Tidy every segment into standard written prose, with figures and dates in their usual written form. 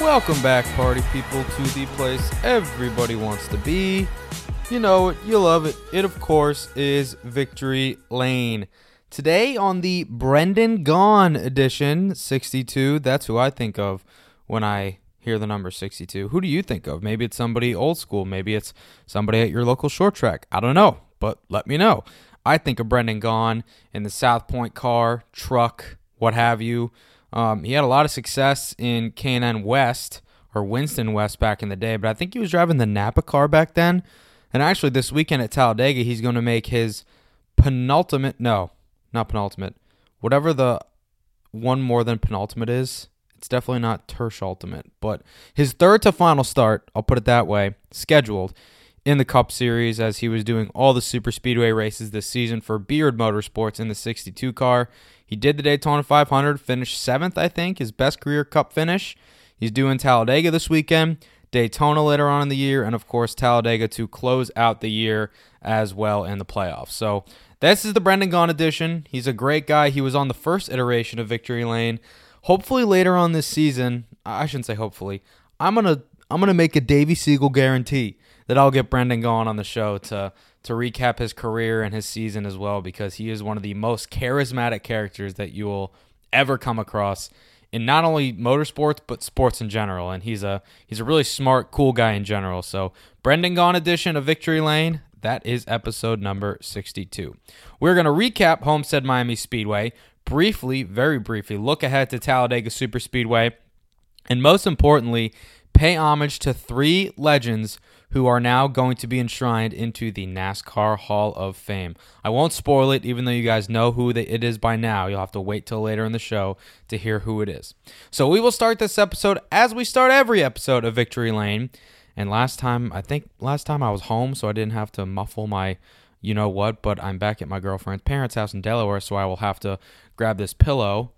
Welcome back, party people, to the place everybody wants to be. You know it, you love it. It, of course, is Victory Lane. Today on the Brendan Gaughan edition, 62, that's who I think of when I hear the number 62. Who do you think of? Maybe it's somebody old school. Maybe it's somebody at your local short track. I don't know, but let me know. I think of Brendan Gaughan in the South Point car, truck, what have you. He had a lot of success in K&N West, or Winston West back in the day, but I think he was driving the Napa car back then. And actually this weekend at Talladega, he's going to make his his third to final start, I'll put it that way, scheduled in the Cup Series, as he was doing all the super speedway races this season for Beard Motorsports in the 62 car. He did the Daytona 500, finished 7th, I think, his best career Cup finish. He's doing Talladega this weekend, Daytona later on in the year, and of course Talladega to close out the year as well in the playoffs. So this is the Brendan Gaughan edition. He's a great guy. He was on the first iteration of Victory Lane. Hopefully later on this season, I shouldn't say hopefully, I'm gonna make a Davey Siegel guarantee that I'll get Brendan Gaughan on the show to recap his career and his season as well, because he is one of the most charismatic characters that you will ever come across in not only motorsports, but sports in general. And he's a really smart, cool guy in general. So Brendan Gaughan edition of Victory Lane, that is episode number 62. We're going to recap Homestead-Miami Speedway, briefly, very briefly, look ahead to Talladega Superspeedway, and most importantly, pay homage to three legends who are now going to be enshrined into the NASCAR Hall of Fame. I won't spoil it, even though you guys know who it is by now. You'll have to wait till later in the show to hear who it is. So we will start this episode as we start every episode of Victory Lane. And last time I was home, so I didn't have to muffle my you-know-what, but I'm back at my girlfriend's parents' house in Delaware, so I will have to grab this pillow.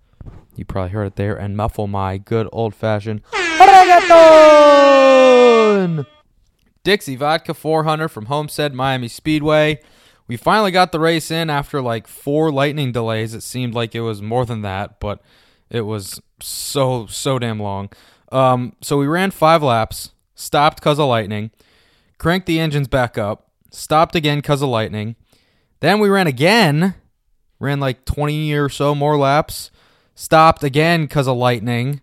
You probably heard it there, and muffle my good old-fashioned reggaeton! Dixie Vodka 400 from Homestead-Miami Speedway. We finally got the race in after like 4 lightning delays. It seemed like it was more than that, but it was so damn long. So we ran 5 laps. Stopped because of lightning, cranked the engines back up, stopped again because of lightning. Then we ran again, ran like 20 or so more laps, stopped again because of lightning,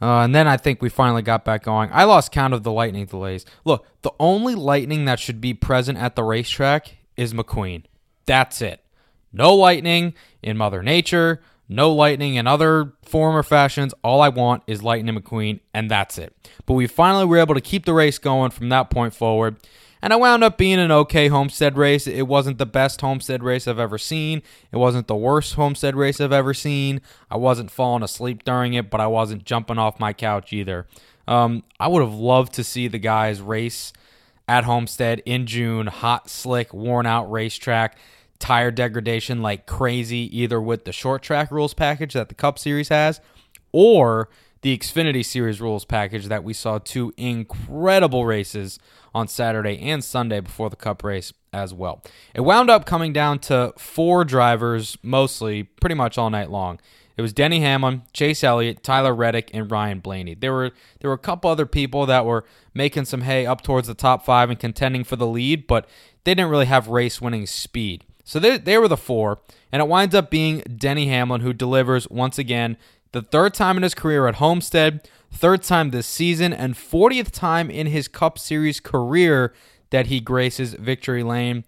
and then I think we finally got back going. I lost count of the lightning delays. Look, the only lightning that should be present at the racetrack is McQueen. That's it. No lightning in Mother Nature, no lightning in other form or fashions. All I want is Lightning McQueen, and that's it. But we finally were able to keep the race going from that point forward, and I wound up being an okay Homestead race. It wasn't the best Homestead race I've ever seen. It wasn't the worst Homestead race I've ever seen. I wasn't falling asleep during it, but I wasn't jumping off my couch either. I would have loved to see the guys race at Homestead in June, hot, slick, worn-out racetrack. Tire degradation like crazy, either with the short track rules package that the Cup Series has or the Xfinity Series rules package that we saw 2 incredible races on Saturday and Sunday before the Cup race as well. It wound up coming down to 4 drivers, mostly, pretty much all night long. It was Denny Hamlin, Chase Elliott, Tyler Reddick, and Ryan Blaney. There were a couple other people that were making some hay up towards the top 5 and contending for the lead, but they didn't really have race-winning speed. So they were the 4, and it winds up being Denny Hamlin who delivers once again, the 3rd time in his career at Homestead, 3rd time this season, and 40th time in his Cup Series career that he graces Victory Lane.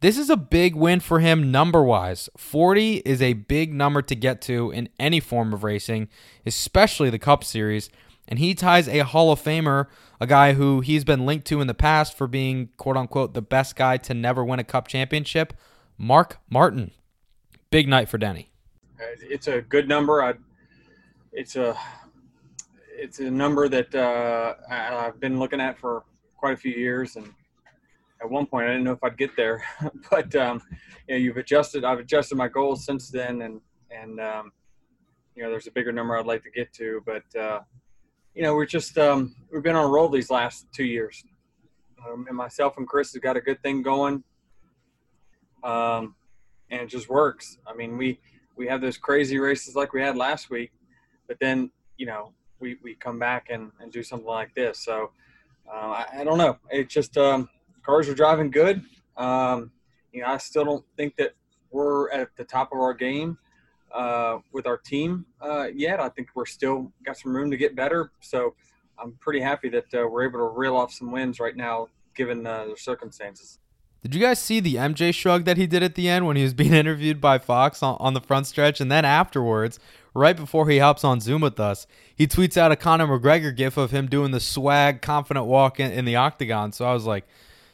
This is a big win for him number-wise. 40 is a big number to get to in any form of racing, especially the Cup Series, and he ties a Hall of Famer, a guy who he's been linked to in the past for being, quote-unquote, the best guy to never win a Cup championship, Mark Martin. Big night for Denny. It's a good number. I, it's a it's a number that I've been looking at for quite a few years, and at one point I didn't know if I'd get there. But you know, I've adjusted my goals since then, and you know, there's a bigger number I'd like to get to. But you know, we're just we've been on a roll these last 2 years, and myself and Chris have got a good thing going, and it just works. I mean, we have those crazy races like we had last week, but then, you know, we come back and do something like this. So I don't know. It's just cars are driving good. You know, I still don't think that we're at the top of our game with our team yet. I think we're still got some room to get better. So I'm pretty happy that we're able to reel off some wins right now, given the circumstances. Did you guys see the MJ shrug that he did at the end when he was being interviewed by Fox on the front stretch? And then afterwards, right before he hops on Zoom with us, he tweets out a Conor McGregor gif of him doing the swag, confident walk in the octagon. So I was like,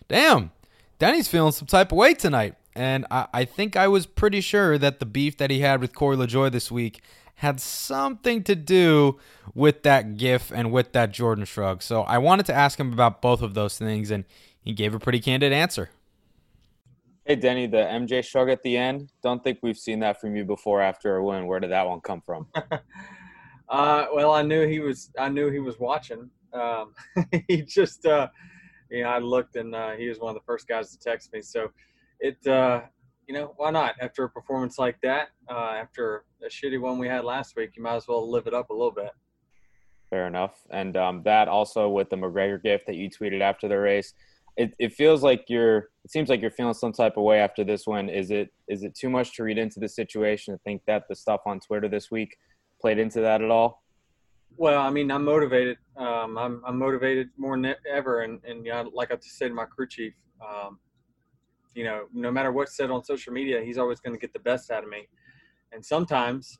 damn, Denny's feeling some type of way tonight. And I think I was pretty sure that the beef that he had with Corey LaJoie this week had something to do with that gif and with that Jordan shrug. So I wanted to ask him about both of those things, and he gave a pretty candid answer. Hey, Denny, the MJ shrug at the end, don't think we've seen that from you before after a win. Where did that one come from? Well, I knew he was watching. He just, you know, I looked, and he was one of the first guys to text me. So it, you know, why not? After a performance like that, after a shitty one we had last week, you might as well live it up a little bit. Fair enough. And that also with the McGregor gift that you tweeted after the race, It feels like it seems like you're feeling some type of way after this win. Is it too much to read into the situation and think that the stuff on Twitter this week played into that at all? Well, I mean, I'm motivated. I'm motivated more than ever. And you know, like I said to my crew chief, you know, no matter what's said on social media, he's always going to get the best out of me. And sometimes,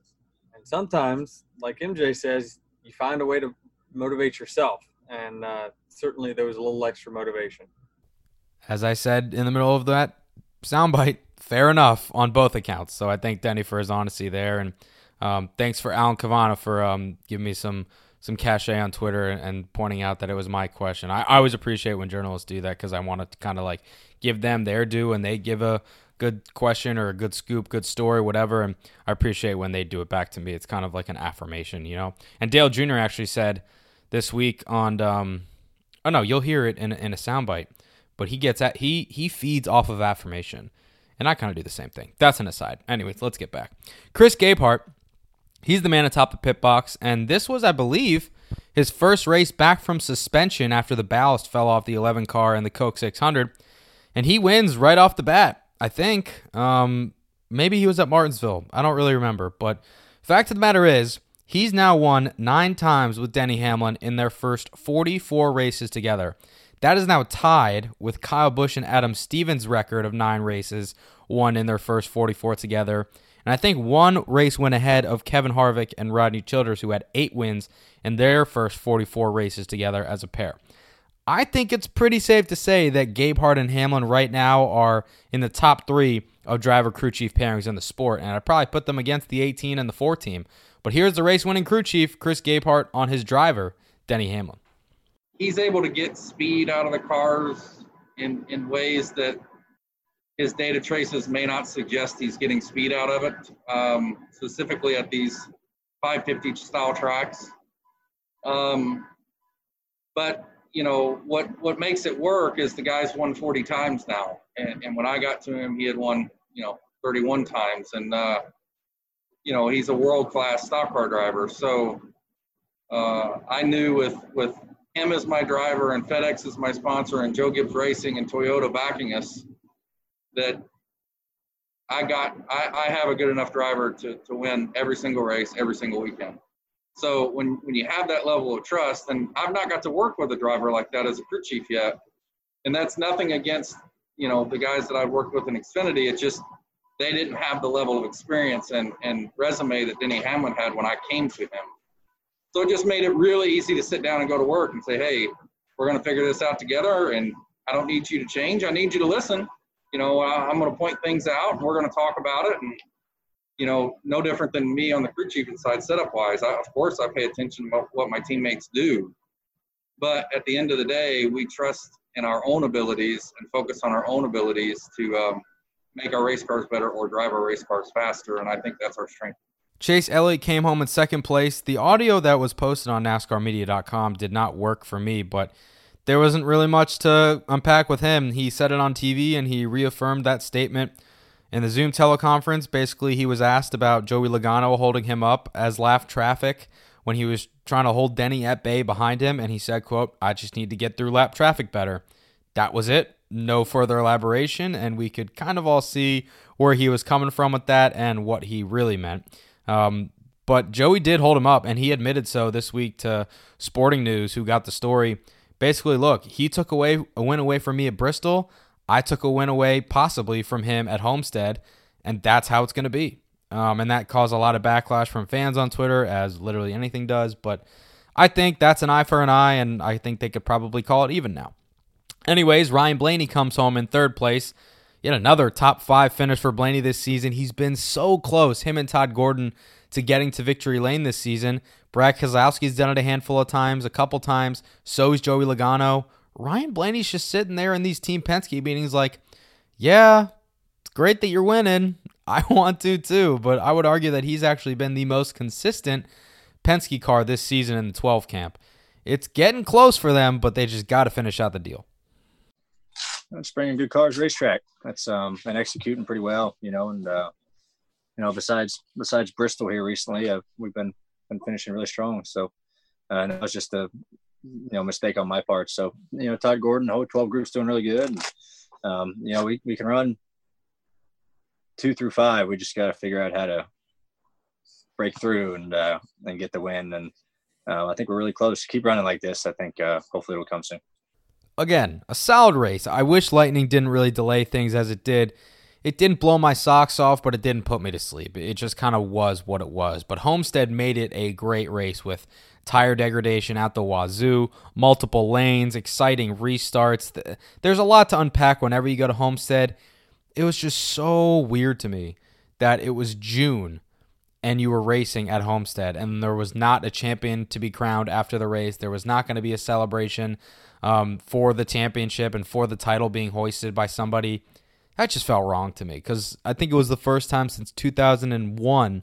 like MJ says, you find a way to motivate yourself. And certainly there was a little extra motivation. As I said in the middle of that soundbite, fair enough on both accounts. So I thank Denny for his honesty there. And thanks for Alan Cavana for giving me some cachet on Twitter and pointing out that it was my question. I always appreciate when journalists do that because I want to kind of like give them their due and they give a good question or a good scoop, good story, whatever. And I appreciate when they do it back to me. It's kind of like an affirmation, you know. And Dale Jr. actually said this week on – oh, no, you'll hear it in a soundbite. But he gets at – he feeds off of affirmation. And I kind of do the same thing. That's an aside. Anyways, let's get back. Chris Gabehart, he's the man atop the pit box. And this was, I believe, his first race back from suspension after the ballast fell off the 11 car and the Coke 600. And he wins right off the bat, I think. Maybe he was at Martinsville. I don't really remember. But fact of the matter is, he's now won 9 times with Denny Hamlin in their first 44 races together. That is now tied with Kyle Busch and Adam Stevens' record of 9 races won in their first 44 together. And I think 1 race went ahead of Kevin Harvick and Rodney Childers, who had 8 wins in their first 44 races together as a pair. I think it's pretty safe to say that Gabehart and Hamlin right now are in the top 3 of driver-crew chief pairings in the sport, and I'd probably put them against the 18 and the 4 team. But here's the race-winning crew chief, Chris Gabehart, on his driver, Denny Hamlin. He's able to get speed out of the cars in ways that his data traces may not suggest he's getting speed out of it, specifically at these 550-style tracks. But, you know, what makes it work is the guy's won 40 times now. And when I got to him, he had won, you know, 31 times. And, you know, he's a world-class stock car driver. So I knew with him as my driver and FedEx as my sponsor and Joe Gibbs Racing and Toyota backing us that I have a good enough driver to win every single race, every single weekend. So when you have that level of trust, and I've not got to work with a driver like that as a crew chief yet, and that's nothing against, you know, the guys that I've worked with in Xfinity. It's just they didn't have the level of experience and resume that Denny Hamlin had when I came to him. So it just made it really easy to sit down and go to work and say, hey, we're going to figure this out together, and I don't need you to change. I need you to listen. You know, I'm going to point things out, and we're going to talk about it, and you know, no different than me on the crew chief side setup-wise. Of course, I pay attention to what my teammates do. But at the end of the day, we trust in our own abilities and focus on our own abilities to make our race cars better or drive our race cars faster, and I think that's our strength. Chase Elliott came home in second place. The audio that was posted on NASCARmedia.com did not work for me, but there wasn't really much to unpack with him. He said it on TV, and he reaffirmed that statement in the Zoom teleconference. Basically, he was asked about Joey Logano holding him up as lap traffic when he was trying to hold Denny at bay behind him, and he said, quote, "I just need to get through lap traffic better." That was it. No further elaboration, and we could kind of all see where he was coming from with that and what he really meant. But Joey did hold him up, and he admitted so this week to Sporting News, who got the story. Basically, look, he took away a win away from me at Bristol. I took a win away possibly from him at Homestead, and that's how it's going to be. And that caused a lot of backlash from fans on Twitter, as literally anything does. But I think that's an eye for an eye, and I think they could probably call it even now. Anyways, Ryan Blaney comes home in third place. Yet another top five finish for Blaney this season. He's been so close, him and Todd Gordon, to getting to victory lane this season. Brad Keselowski's done it a handful of times, a couple times. So is Joey Logano. Ryan Blaney's just sitting there in these Team Penske meetings like, yeah, it's great that you're winning. I want to too, but I would argue that he's actually been the most consistent Penske car this season in the 12 camp. It's getting close for them, but they just got to finish out the deal. It's bringing good cars racetrack. That's been executing pretty well, you know. And you know, besides Bristol here recently, we've been finishing really strong. So and it was just a mistake on my part. So you know, Todd Gordon, the whole 12 group's doing really good. And, you know, we can run 2 through 5. We just got to figure out how to break through and get the win. And I think we're really close. Keep running like this. I think hopefully it'll come soon. Again, a solid race. I wish lightning didn't really delay things as it did. It didn't blow my socks off, but it didn't put me to sleep. It just kind of was what it was. But Homestead made it a great race with tire degradation at the wazoo, multiple lanes, exciting restarts. There's a lot to unpack whenever you go to Homestead. It was just so weird to me that it was June and you were racing at Homestead, and there was not a champion to be crowned after the race. There was not going to be a celebration for the championship and for the title being hoisted by somebody. That just felt wrong to me, because I think it was the first time since 2001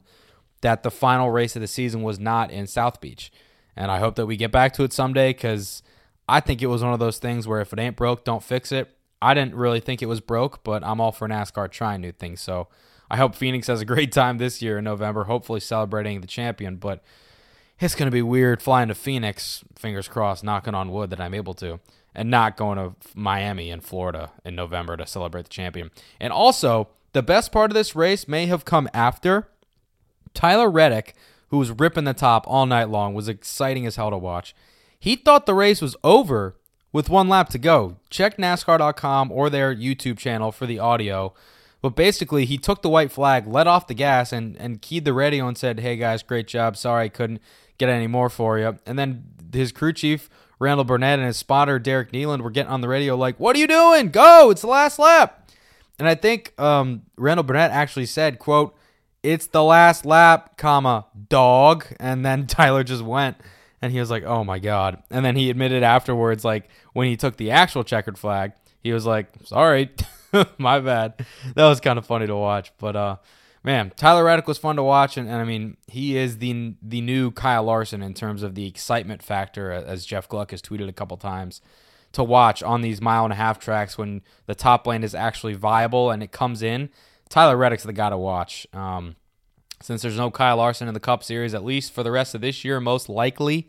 that the final race of the season was not in South Beach. And I hope that we get back to it someday, because I think it was one of those things where if it ain't broke, don't fix it. I didn't really think it was broke, but I'm all for NASCAR trying new things. So I hope Phoenix has a great time this year in November, hopefully celebrating the champion. But it's going to be weird flying to Phoenix, fingers crossed, knocking on wood that I'm able to, and not going to Miami and Florida in November to celebrate the champion. And also, the best part of this race may have come after. Tyler Reddick, who was ripping the top all night long, was exciting as hell to watch. He thought the race was over with one lap to go. Check NASCAR.com or their YouTube channel for the audio. But basically, he took the white flag, let off the gas, and keyed the radio and said, "Hey, guys, great job. Sorry I couldn't get any more for you." And then his crew chief, Randall Burnett, and his spotter, Derek Nealand, were getting on the radio like, "What are you doing? Go! It's the last lap." And I think Randall Burnett actually said, quote, "It's the last lap, comma, dog." And then Tyler just went, and he was like, "Oh, my God." And then he admitted afterwards, like, when he took the actual checkered flag, he was like, "Sorry." My bad. That was kind of funny to watch. But, man, Tyler Reddick was fun to watch. And I mean, he is the new Kyle Larson in terms of the excitement factor, as Jeff Gluck has tweeted a couple times, to watch on these mile-and-a-half tracks when the top lane is actually viable and it comes in. Tyler Reddick's the guy to watch. Since there's no Kyle Larson in the Cup Series, at least for the rest of this year, most likely,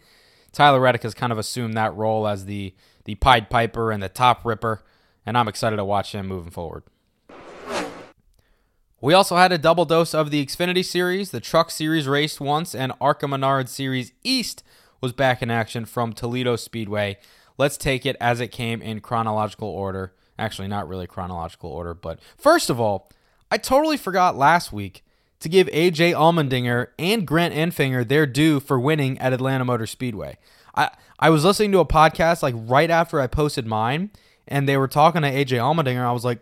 Tyler Reddick has kind of assumed that role as the Pied Piper and the Top Ripper. And I'm excited to watch him moving forward. We also had a double dose of the Xfinity Series. The Truck Series raced once, and ARCA Menard Series East was back in action from Toledo Speedway. Let's take it as it came in chronological order. Actually, not really chronological order, but first of all, I totally forgot last week to give A.J. Allmendinger and Grant Enfinger their due for winning at Atlanta Motor Speedway. I was listening to a podcast like right after I posted mine, and they were talking to A.J. Allmendinger. I was like,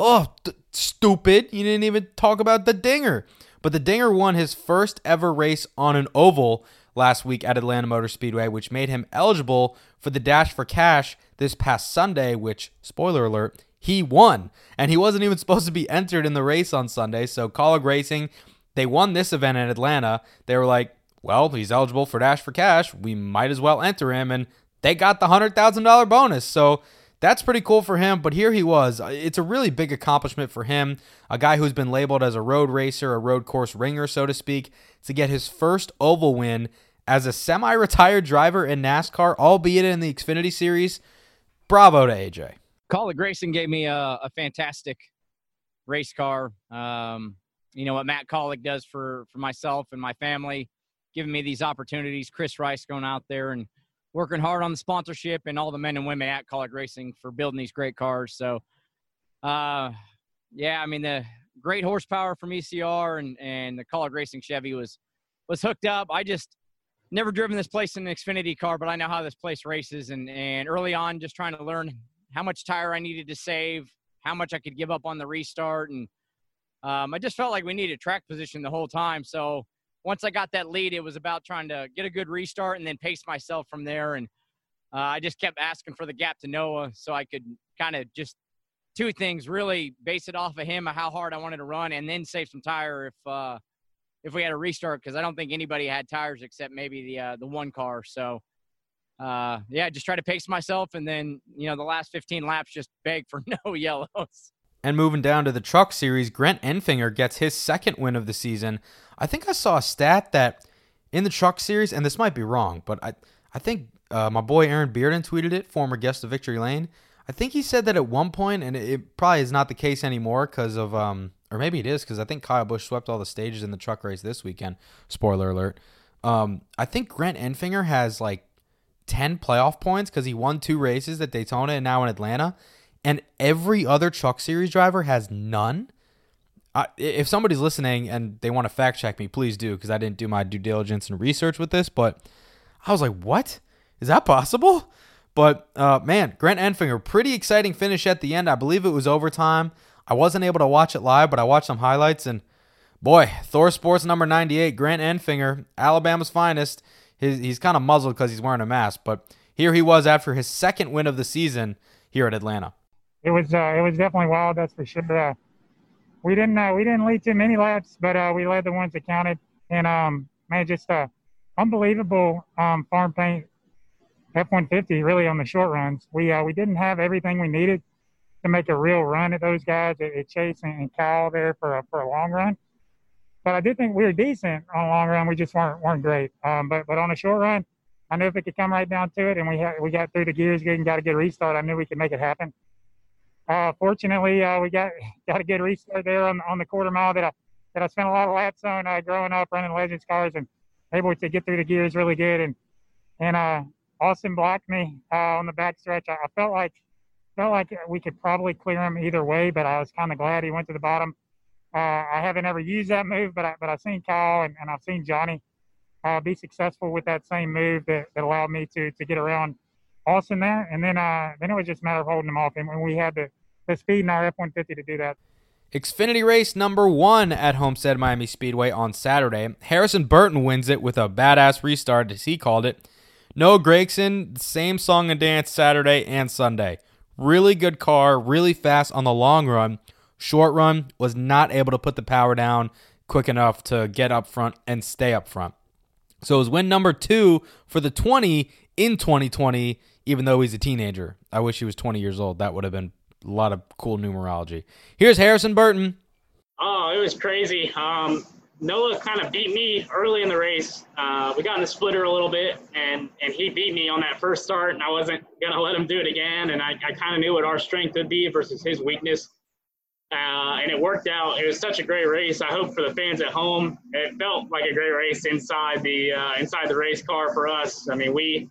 oh, stupid. You didn't even talk about the dinger. But the Dinger won his first ever race on an oval last week at Atlanta Motor Speedway, which made him eligible for the Dash for Cash this past Sunday, which, spoiler alert, he won. And he wasn't even supposed to be entered in the race on Sunday. So Kaulig Racing, they won this event in Atlanta. They were like, well, he's eligible for Dash for Cash. We might as well enter him. And they got the $100,000 bonus. So that's pretty cool for him, but here he was. It's a really big accomplishment for him, a guy who's been labeled as a road racer, a road course ringer, so to speak, to get his first oval win as a semi-retired driver in NASCAR, albeit in the Xfinity Series. Bravo to AJ. Kaulig Racing gave me a fantastic race car. You know what Matt Kaulig does for myself and my family, giving me these opportunities. Chris Rice going out there and working hard on the sponsorship and all the men and women at Kaulig Racing for building these great cars. So, the great horsepower from ECR and the Kaulig Racing Chevy was hooked up. I just never driven this place in an Xfinity car, but I know how this place races. And early on, just trying to learn how much tire I needed to save, how much I could give up on the restart. And I just felt like we needed track position the whole time. So, once I got that lead, it was about trying to get a good restart and then pace myself from there. And I just kept asking for the gap to Noah so I could kind of just two things, really base it off of him, how hard I wanted to run, and then save some tire if we had a restart, because I don't think anybody had tires except maybe the one car. So, just try to pace myself. And then, the last 15 laps just begged for no yellows. And moving down to the truck series, Grant Enfinger gets his second win of the season. I think I saw a stat that in the truck series, and this might be wrong, but I think my boy Aaron Bearden tweeted it, former guest of Victory Lane. I think he said that at one point, and it probably is not the case anymore because of, or maybe it is because I think Kyle Busch swept all the stages in the truck race this weekend. Spoiler alert. I think Grant Enfinger has like 10 playoff points because he won two races at Daytona and now in Atlanta. And every other truck series driver has none. If somebody's listening and they want to fact check me, please do, because I didn't do my due diligence and research with this. But I was like, what? Is that possible? But, Grant Enfinger, pretty exciting finish at the end. I believe it was overtime. I wasn't able to watch it live, but I watched some highlights. And, boy, Thor Sports number 98, Grant Enfinger, Alabama's finest. He's kind of muzzled because he's wearing a mask. But here he was after his second win of the season here at Atlanta. It was definitely wild, that's for sure. We didn't lead too many laps, but we led the ones that counted. And just unbelievable farm paint F-150 really on the short runs. We didn't have everything we needed to make a real run at those guys at Chase and Kyle there for a long run. But I did think we were decent on a long run. We just weren't great. But on a short run, I knew if it could come right down to it, and we got through the gears good and got a good restart, I knew we could make it happen. Fortunately, we got a good restart there on the quarter mile that I spent a lot of laps on growing up running Legends cars, and able to get through the gears really good. And Austin blocked me on the back stretch. I felt like we could probably clear him either way, but I was kind of glad he went to the bottom. I haven't ever used that move, but I've seen Kyle and I've seen Johnny be successful with that same move that allowed me to get around Austin there, and then it was just a matter of holding them off, and when we had the speed in our F-150 to do that. Xfinity race number 1 at Homestead-Miami Speedway on Saturday. Harrison Burton wins it with a badass restart, as he called it. Noah Gragson, same song and dance Saturday and Sunday. Really good car, really fast on the long run. Short run, was not able to put the power down quick enough to get up front and stay up front. So it was win number 2 for the 20 in 2020, even though he's a teenager. I wish he was 20 years old. That would have been a lot of cool numerology. Here's Harrison Burton. Oh, it was crazy. Noah kind of beat me early in the race. We got in the splitter a little bit, and he beat me on that first start, and I wasn't going to let him do it again, and I kind of knew what our strength would be versus his weakness. And it worked out. It was such a great race. I hope for the fans at home, it felt like a great race inside the race car for us. I mean,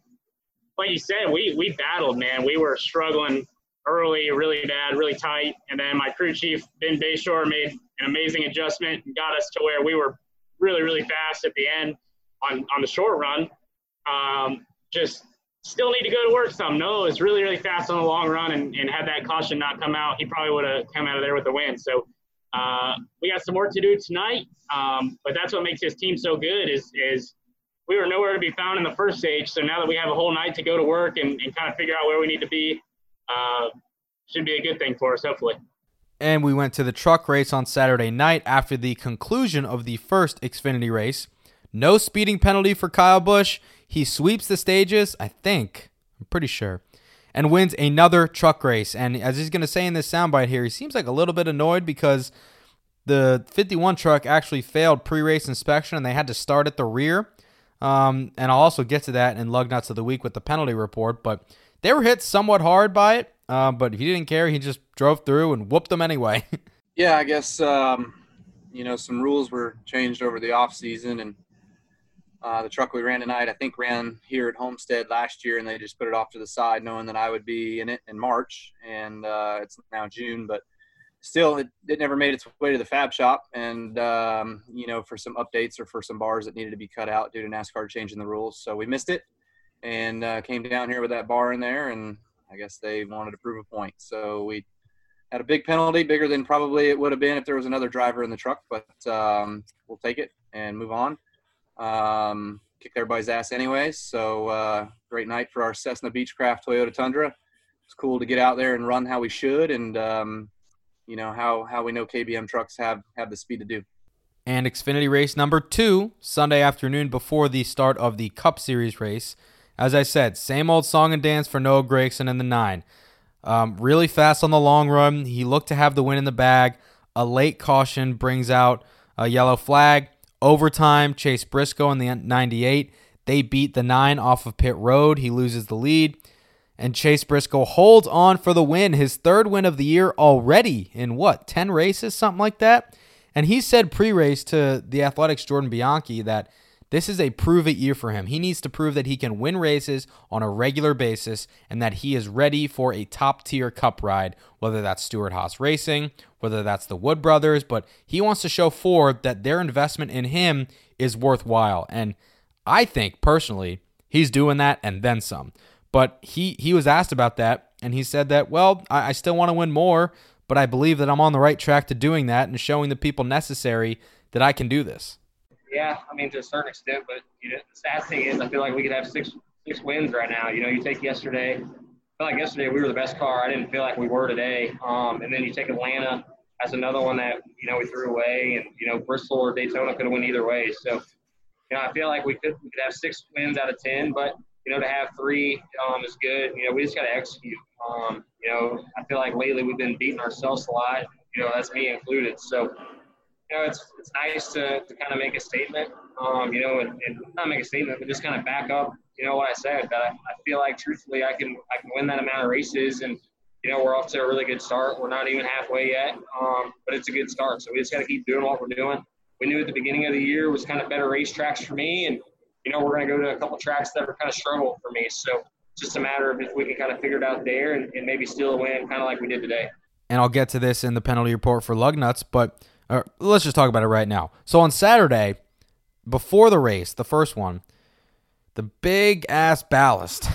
like you said, we battled, man. We were struggling early, really bad, really tight. And then my crew chief, Ben Bayshore, made an amazing adjustment and got us to where we were really, really fast at the end on the short run. Just still need to go to work some. No, it's really, really fast on the long run. And had that caution not come out, he probably would have come out of there with the win. So We got some work to do tonight, but that's what makes this team so good is we were nowhere to be found in the first stage. So now that we have a whole night to go to work and kind of figure out where we need to be, should be a good thing for us, hopefully. And we went to the truck race on Saturday night after the conclusion of the first Xfinity race. No speeding penalty for Kyle Busch. He sweeps the stages, I think. I'm pretty sure. And wins another truck race. And as he's going to say in this soundbite here, he seems like a little bit annoyed because the 51 truck actually failed pre-race inspection and they had to start at the rear. And I'll also get to that in Lug Nuts of the Week with the penalty report. But they were hit somewhat hard by it. But if he didn't care, he just drove through and whooped them anyway. Yeah, I guess, some rules were changed over the offseason. And the truck we ran tonight, I think, ran here at Homestead last year, and they just put it off to the side knowing that I would be in it in March. And it's now June. But still, it never made its way to the fab shop. And, for some updates or for some bars that needed to be cut out due to NASCAR changing the rules. So we missed it and came down here with that bar in there, and I guess they wanted to prove a point. So we had a big penalty, bigger than probably it would have been if there was another driver in the truck, but we'll take it and move on. Kicked everybody's ass anyway. So great night for our Cessna Beechcraft Toyota Tundra. It's cool to get out there and run how we should and, how we know KBM trucks have the speed to do. And Xfinity race number 2, Sunday afternoon before the start of the Cup Series race. As I said, same old song and dance for Noah Gragson in the 9. Really fast on the long run. He looked to have the win in the bag. A late caution brings out a yellow flag. Overtime, Chase Briscoe in the 98. They beat the 9 off of pit road. He loses the lead. And Chase Briscoe holds on for the win. His third win of the year already in, 10 races, something like that? And he said pre-race to The Athletic's Jordan Bianchi that this is a prove-it year for him. He needs to prove that he can win races on a regular basis and that he is ready for a top-tier cup ride, whether that's Stewart-Haas Racing, whether that's the Wood Brothers, but he wants to show Ford that their investment in him is worthwhile. And I think, personally, he's doing that and then some. But he was asked about that, and he said that, I still want to win more, but I believe that I'm on the right track to doing that and showing the people necessary that I can do this. Yeah, to a certain extent, but the sad thing is I feel like we could have six wins right now. You take yesterday. I feel like yesterday we were the best car. I didn't feel like we were today. And then you take Atlanta. That's another one that, we threw away. And, Bristol or Daytona could have went either way. So, I feel like we could have 6 wins out of 10. But, to have 3 is good. We just got to execute. I feel like lately we've been beating ourselves a lot. That's me included. So, it's nice to kind of make a statement, and not make a statement, but just kind of back up, what I said, that I feel like truthfully I can win that amount of races, and, we're off to a really good start. We're not even halfway yet, but it's a good start. So we just got to keep doing what we're doing. We knew at the beginning of the year was kind of better racetracks for me, and, we're going to go to a couple tracks that are kind of struggle for me. So it's just a matter of if we can kind of figure it out there and maybe steal a win kind of like we did today. And I'll get to this in the penalty report for Lug Nuts, but let's just talk about it right now. So on Saturday, before the race, the first one, the big ass ballast,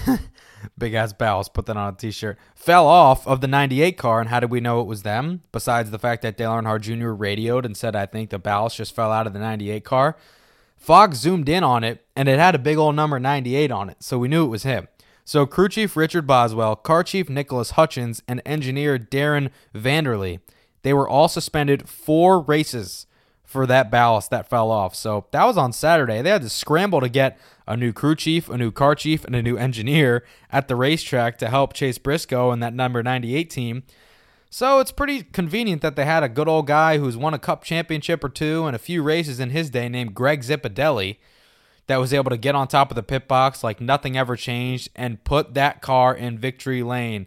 put that on a t-shirt, fell off of the 98 car. And how did we know it was them? Besides the fact that Dale Earnhardt Jr. radioed and said, I think the ballast just fell out of the 98 car. Fox zoomed in on it and it had a big old number 98 on it. So we knew it was him. So crew chief Richard Boswell, car chief Nicholas Hutchins, and engineer Darren Vanderley, they were all suspended 4 races for that ballast that fell off. So that was on Saturday. They had to scramble to get a new crew chief, a new car chief, and a new engineer at the racetrack to help Chase Briscoe and that number 98 team. So it's pretty convenient that they had a good old guy who's won a cup championship or 2 and a few races in his day named Greg Zippadelli that was able to get on top of the pit box like nothing ever changed and put that car in victory lane.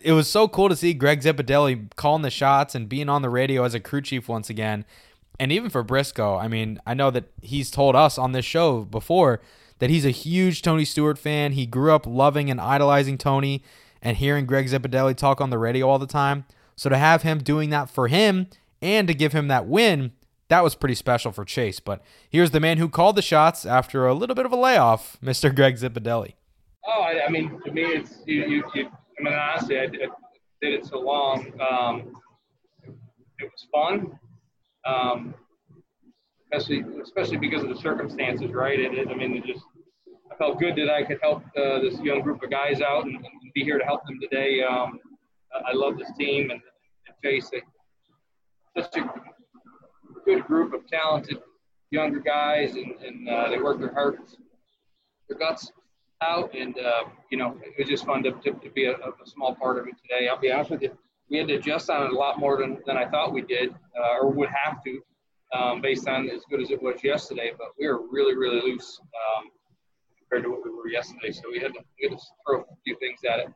It was so cool to see Greg Zippadelli calling the shots and being on the radio as a crew chief once again. And even for Briscoe, I know that he's told us on this show before that he's a huge Tony Stewart fan. He grew up loving and idolizing Tony and hearing Greg Zippadelli talk on the radio all the time. So to have him doing that for him and to give him that win, that was pretty special for Chase. But here's the man who called the shots after a little bit of a layoff, Mr. Greg Zippadelli. Oh, to me, it's honestly, I did it so long. It was fun, especially because of the circumstances, right? I felt good that I could help this young group of guys out and be here to help them today. I love this team and Chase. Such a good group of talented younger guys, and they work their hearts, their guts out, and it was just fun to be a small part of it today. I'll be honest with you, we had to adjust on it a lot more than I thought we did, or would have to, based on as good as it was yesterday. But we were really, really loose compared to what we were yesterday, so we had to throw a few things at it.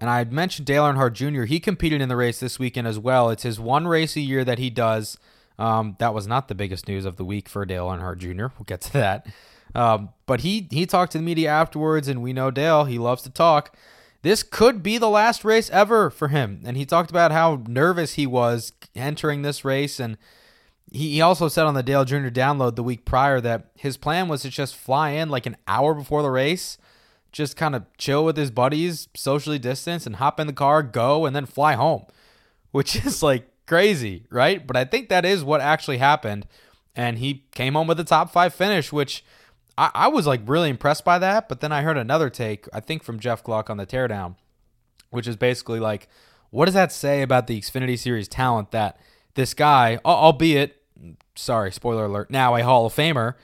And I had mentioned Dale Earnhardt Jr. He competed in the race this weekend as well. It's his one race a year that he does. That was not the biggest news of the week for Dale Earnhardt Jr. We'll get to that. But he talked to the media afterwards, and we know Dale, he loves to talk. This could be the last race ever for him. And he talked about how nervous he was entering this race. And he also said on the Dale Jr. download the week prior that his plan was to just fly in like an hour before the race, just kind of chill with his buddies, socially distance, and hop in the car, go, and then fly home, which is like crazy, right? But I think that is what actually happened. And he came home with a top 5 finish, which I was like really impressed by that. But then I heard another take, I think from Jeff Gluck on the Teardown, which is basically like, what does that say about the Xfinity Series talent that this guy, albeit, sorry, spoiler alert, now a Hall of Famer,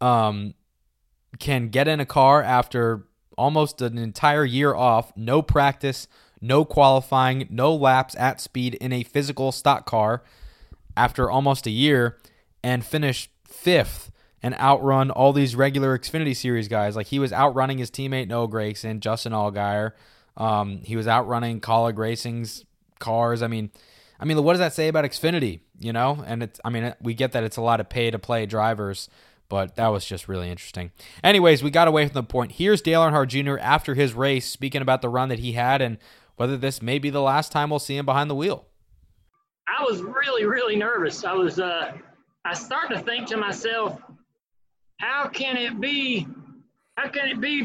can get in a car after almost an entire year off, no practice, no qualifying, no laps at speed in a physical stock car after almost a year, and finish 5th and outrun all these regular Xfinity Series guys. Like, he was outrunning his teammate Noah Gragson, Justin Allgaier. He was outrunning Kaulig Racing's cars. I mean, what does that say about Xfinity? You know, and we get that it's a lot of pay-to-play drivers, but that was just really interesting. Anyways, we got away from the point. Here's Dale Earnhardt Jr. after his race, speaking about the run that he had and whether this may be the last time we'll see him behind the wheel. I was really, really nervous. I started to think to myself, how can it be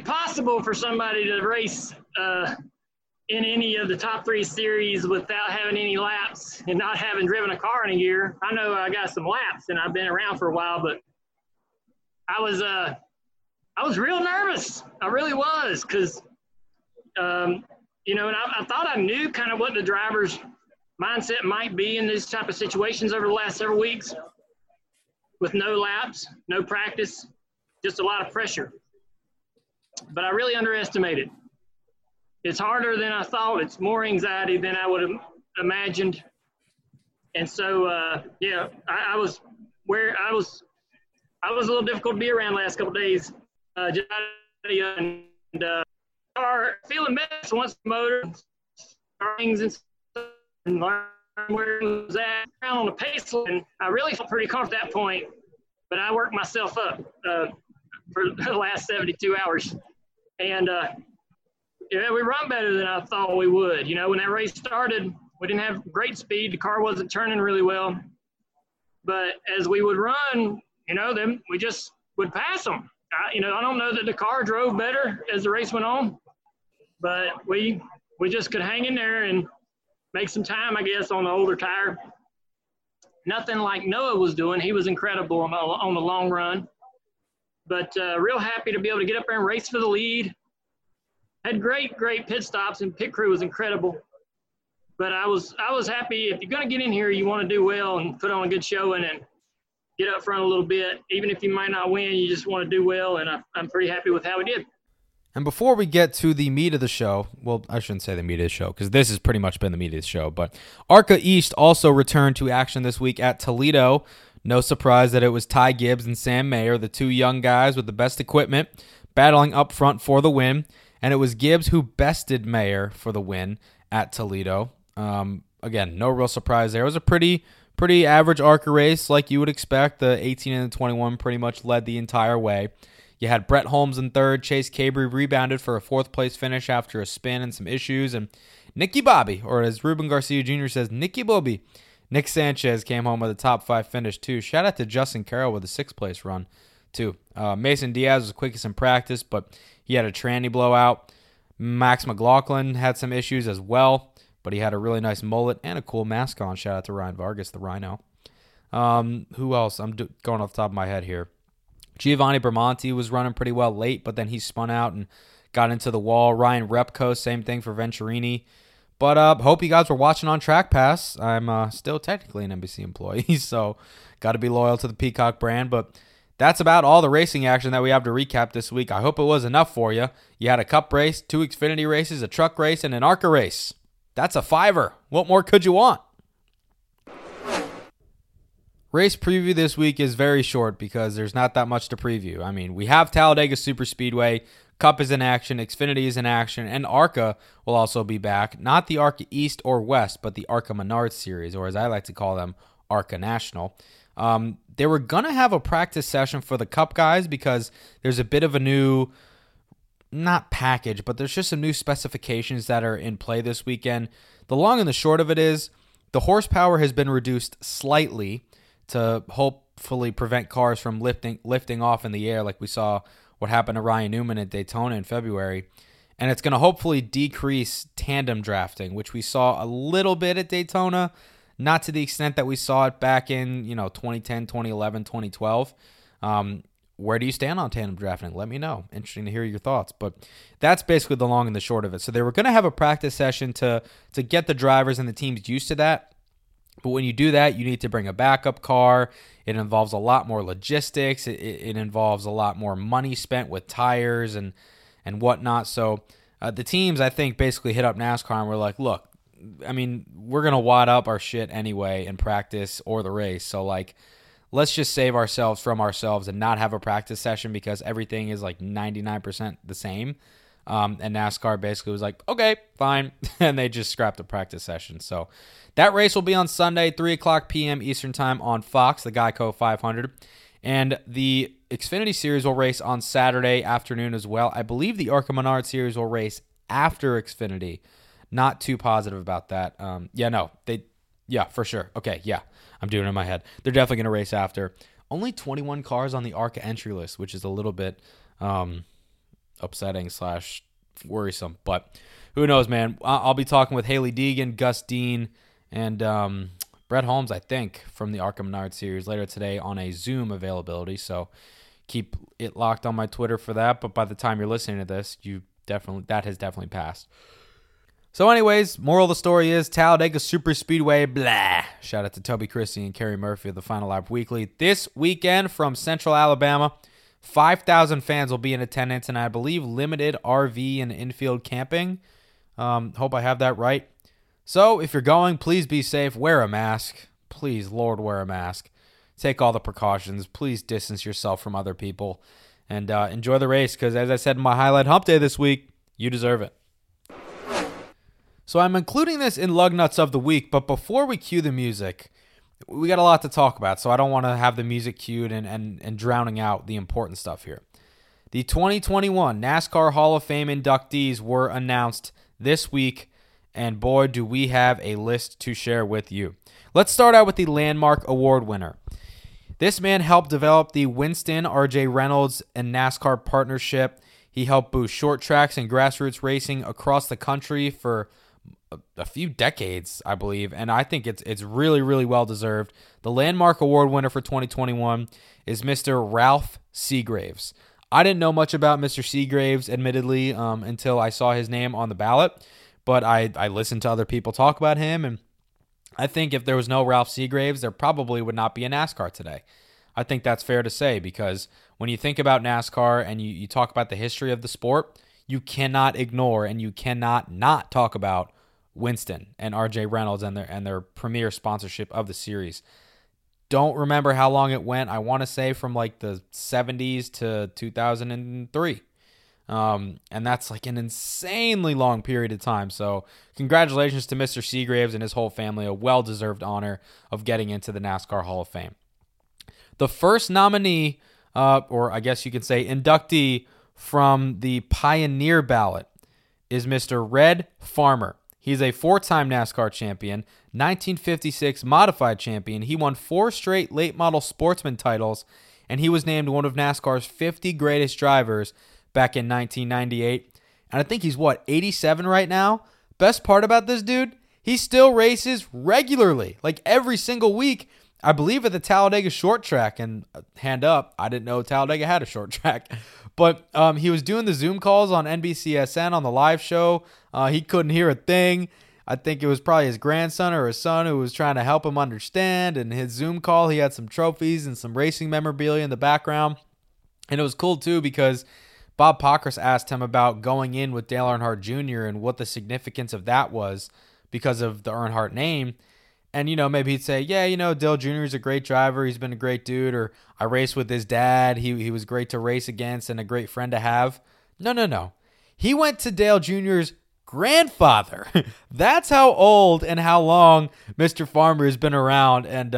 possible for somebody to race in any of the top 3 series without having any laps and not having driven a car in a year? I know I got some laps and I've been around for a while, but I was real nervous. I really was, because, and I thought I knew kind of what the driver's mindset might be in these type of situations over the last several weeks, with no laps, no practice, just a lot of pressure. But I really underestimated. It's harder than I thought. It's more anxiety than I would have imagined. And so, I was a little difficult to be around the last couple of days. Feeling best once the motor starts and learn where it was at on the pace line. I really felt pretty comfortable at that point, but I worked myself up for the last 72 hours. And we run better than I thought we would. You know, when that race started, we didn't have great speed. The car wasn't turning really well. But as we would run, then we just would pass them. I don't know that the car drove better as the race went on, but we just could hang in there and make some time, I guess, on the older tire. Nothing like Noah was doing. He was incredible on the long run. But real happy to be able to get up there and race for the lead. Had great, great pit stops, and pit crew was incredible. But I was happy. If you're going to get in here, you want to do well and put on a good showing and get up front a little bit. Even if you might not win, you just want to do well, and I'm pretty happy with how we did. And before we get to the meat of the show, well, I shouldn't say the meat of the show, because this has pretty much been the meat of the show, but ARCA East also returned to action this week at Toledo. No surprise that it was Ty Gibbs and Sam Mayer, the two young guys with the best equipment, battling up front for the win, and it was Gibbs who bested Mayer for the win at Toledo. Again, no real surprise there. It was a pretty average ARCA race, like you would expect. The 18 and the 21 pretty much led the entire way. You had Brett Holmes in third. Chase Cabry rebounded for a 4th-place finish after a spin and some issues. And Nicky Bobby, or as Ruben Garcia Jr. says, Nicky Bobby, Nick Sanchez came home with a top 5 finish, too. Shout out to Justin Carroll with a 6th-place run, too. Mason Diaz was quickest in practice, but he had a tranny blowout. Max McLaughlin had some issues as well, but he had a really nice mullet and a cool mask on. Shout out to Ryan Vargas, the Rhino. Who else? I'm going off the top of my head here. Giovanni Bramante was running pretty well late, but then he spun out and got into the wall. Ryan Repko, same thing for Venturini. But hope you guys were watching on Track Pass. I'm still technically an NBC employee, so got to be loyal to the Peacock brand. But that's about all the racing action that we have to recap this week. I hope it was enough for you. You had a Cup race, 2 Xfinity races, a truck race, and an ARCA race. That's a fiver. What more could you want? Race preview this week is very short because there's not that much to preview. I mean, we have Talladega Super Speedway, Cup is in action, Xfinity is in action, and ARCA will also be back. Not the ARCA East or West, but the ARCA Menards Series, or as I like to call them, ARCA National. They were going to have a practice session for the Cup guys because there's a bit of a new, not package, but there's just some new specifications that are in play this weekend. The long and the short of it is the horsepower has been reduced slightly to hopefully prevent cars from lifting off in the air like we saw what happened to Ryan Newman at Daytona in February. And it's going to hopefully decrease tandem drafting, which we saw a little bit at Daytona, not to the extent that we saw it back in 2010, 2011, 2012. Where do you stand on tandem drafting? Let me know. Interesting to hear your thoughts. But that's basically the long and the short of it. So they were going to have a practice session to get the drivers and the teams used to that. But when you do that, you need to bring a backup car. It involves a lot more logistics. It involves a lot more money spent with tires and whatnot. So the teams, I think, basically hit up NASCAR and were like, look, I mean, we're going to wad up our shit anyway in practice or the race. So, like, let's just save ourselves from ourselves and not have a practice session because everything is, like, 99% the same. And NASCAR basically was like, okay, fine. And they just scrapped the practice session. So that race will be on Sunday, 3 o'clock p.m. Eastern time on Fox, the Geico 500. And the Xfinity Series will race on Saturday afternoon as well. I believe the ARCA Menards Series will race after Xfinity. Not too positive about that. For sure. Okay, yeah, I'm doing it in my head. They're definitely going to race after. Only 21 cars on the ARCA entry list, which is a little bit... upsetting/worrisome, but who knows, man. I'll be talking with Haley Deegan, Gus Dean, and Brett Holmes, I think, from the ARCA Menards Series later today on a Zoom availability, so keep it locked on my Twitter for that, but by the time you're listening to this, that has definitely passed. So anyways, moral of the story is Talladega Super Speedway, blah. Shout out to Toby Christie and Kerry Murphy of the Final Lap Weekly. This weekend from Central Alabama, 5,000 fans will be in attendance, and I believe limited RV and infield camping. Hope I have that right. So if you're going, please be safe. Wear a mask. Please, Lord, wear a mask. Take all the precautions. Please distance yourself from other people. And enjoy the race because, as I said in my highlight hump day this week, you deserve it. So I'm including this in Lug Nuts of the Week, but before we cue the music... we got a lot to talk about, so I don't want to have the music cued and drowning out the important stuff here. The 2021 NASCAR Hall of Fame inductees were announced this week, and boy, do we have a list to share with you. Let's start out with the Landmark Award winner. This man helped develop the Winston, RJ Reynolds, and NASCAR partnership. He helped boost short tracks and grassroots racing across the country for a few decades, I believe, and I think it's really, really well-deserved. The Landmark Award winner for 2021 is Mr. Ralph Seagraves. I didn't know much about Mr. Seagraves, admittedly, until I saw his name on the ballot, but I listened to other people talk about him, and I think if there was no Ralph Seagraves, there probably would not be a NASCAR today. I think that's fair to say, because when you think about NASCAR and you talk about the history of the sport, you cannot ignore and you cannot not talk about Winston and RJ Reynolds and their premier sponsorship of the series. Don't remember how long it went. I want to say from like the 70s to 2003. And that's like an insanely long period of time. So congratulations to Mr. Seagraves and his whole family. A well-deserved honor of getting into the NASCAR Hall of Fame. The first nominee, or I guess you could say inductee from the Pioneer ballot is Mr. Red Farmer. He's a four-time NASCAR champion, 1956 modified champion. He won 4 straight late model sportsman titles, and he was named one of NASCAR's 50 greatest drivers back in 1998. And I think he's, 87 right now? Best part about this dude, He still races regularly, like every single week, I believe at the Talladega short track. And hand up, I didn't know Talladega had a short track. But he was doing the Zoom calls on NBCSN on the live show. He couldn't hear a thing. I think it was probably his grandson or his son who was trying to help him understand. And his Zoom call, he had some trophies and some racing memorabilia in the background. And it was cool, too, because Bob Pockris asked him about going in with Dale Earnhardt Jr. and what the significance of that was because of the Earnhardt name. And, you know, maybe he'd say, yeah, you know, Dale Jr. is a great driver. He's been a great dude. Or I raced with his dad. He was great to race against and a great friend to have. No. He went to Dale Jr.'s grandfather. That's how old and how long Mr. Farmer has been around. And,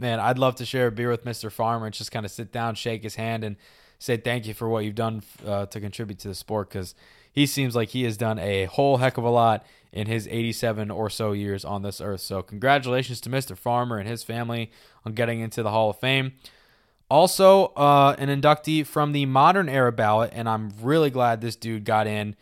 man, I'd love to share a beer with Mr. Farmer and just kind of sit down, shake his hand, and say thank you for what you've done to contribute to the sport, because he seems like he has done a whole heck of a lot in his 87 or so years on this earth. So congratulations to Mr. Farmer and his family on getting into the Hall of Fame. Also, an inductee from the modern era ballot, and I'm really glad this dude got in.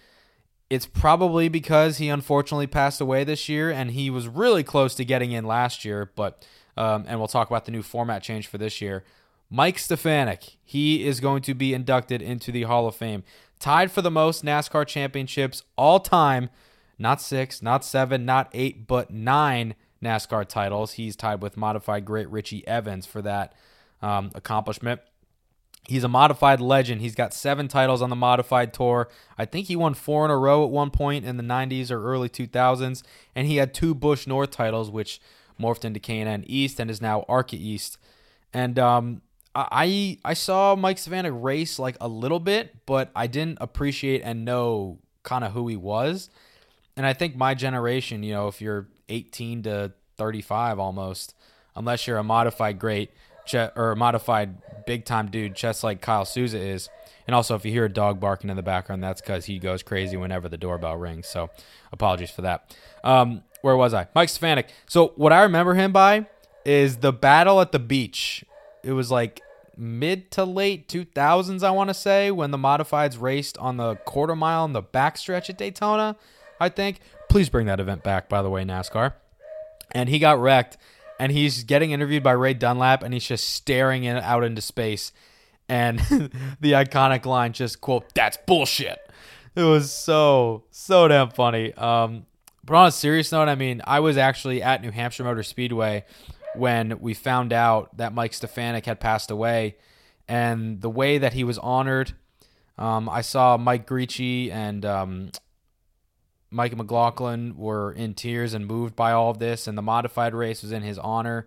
It's probably because he unfortunately passed away this year, and he was really close to getting in last year, but and we'll talk about the new format change for this year. Mike Stefanik, he is going to be inducted into the Hall of Fame. Tied for the most NASCAR championships all time. Not 6, not 7, not 8, but 9 NASCAR titles. He's tied with modified great Richie Evans for that accomplishment. He's a modified legend. He's got 7 titles on the modified tour. I think he won 4 in a row at one point in the 90s or early 2000s. And he had 2 Busch North titles, which morphed into K&N East and is now ARCA East. And I saw Mike Stefanik race like a little bit, but I didn't appreciate and know kind of who he was. And I think my generation, you know, if you're 18 to 35 almost, unless you're a modified great or a modified big-time dude just like Kyle Souza is. And also, if you hear a dog barking in the background, that's because he goes crazy whenever the doorbell rings. So apologies for that. Where was I? Mike Stefanik. So what I remember him by is the battle at the beach. It was like mid to late 2000s, I want to say, when the modifieds raced on the quarter mile in the backstretch at Daytona, I think. Please bring that event back, by the way, NASCAR. And he got wrecked, and he's getting interviewed by Ray Dunlap, and he's just staring out into space. And the iconic line just, quote, "That's bullshit." It was so damn funny. But on a serious note, I mean, I was actually at New Hampshire Motor Speedway when we found out that Mike Stefanik had passed away. And the way that he was honored, I saw Mike Gricci and Mike McLaughlin were in tears and moved by all of this, and the modified race was in his honor.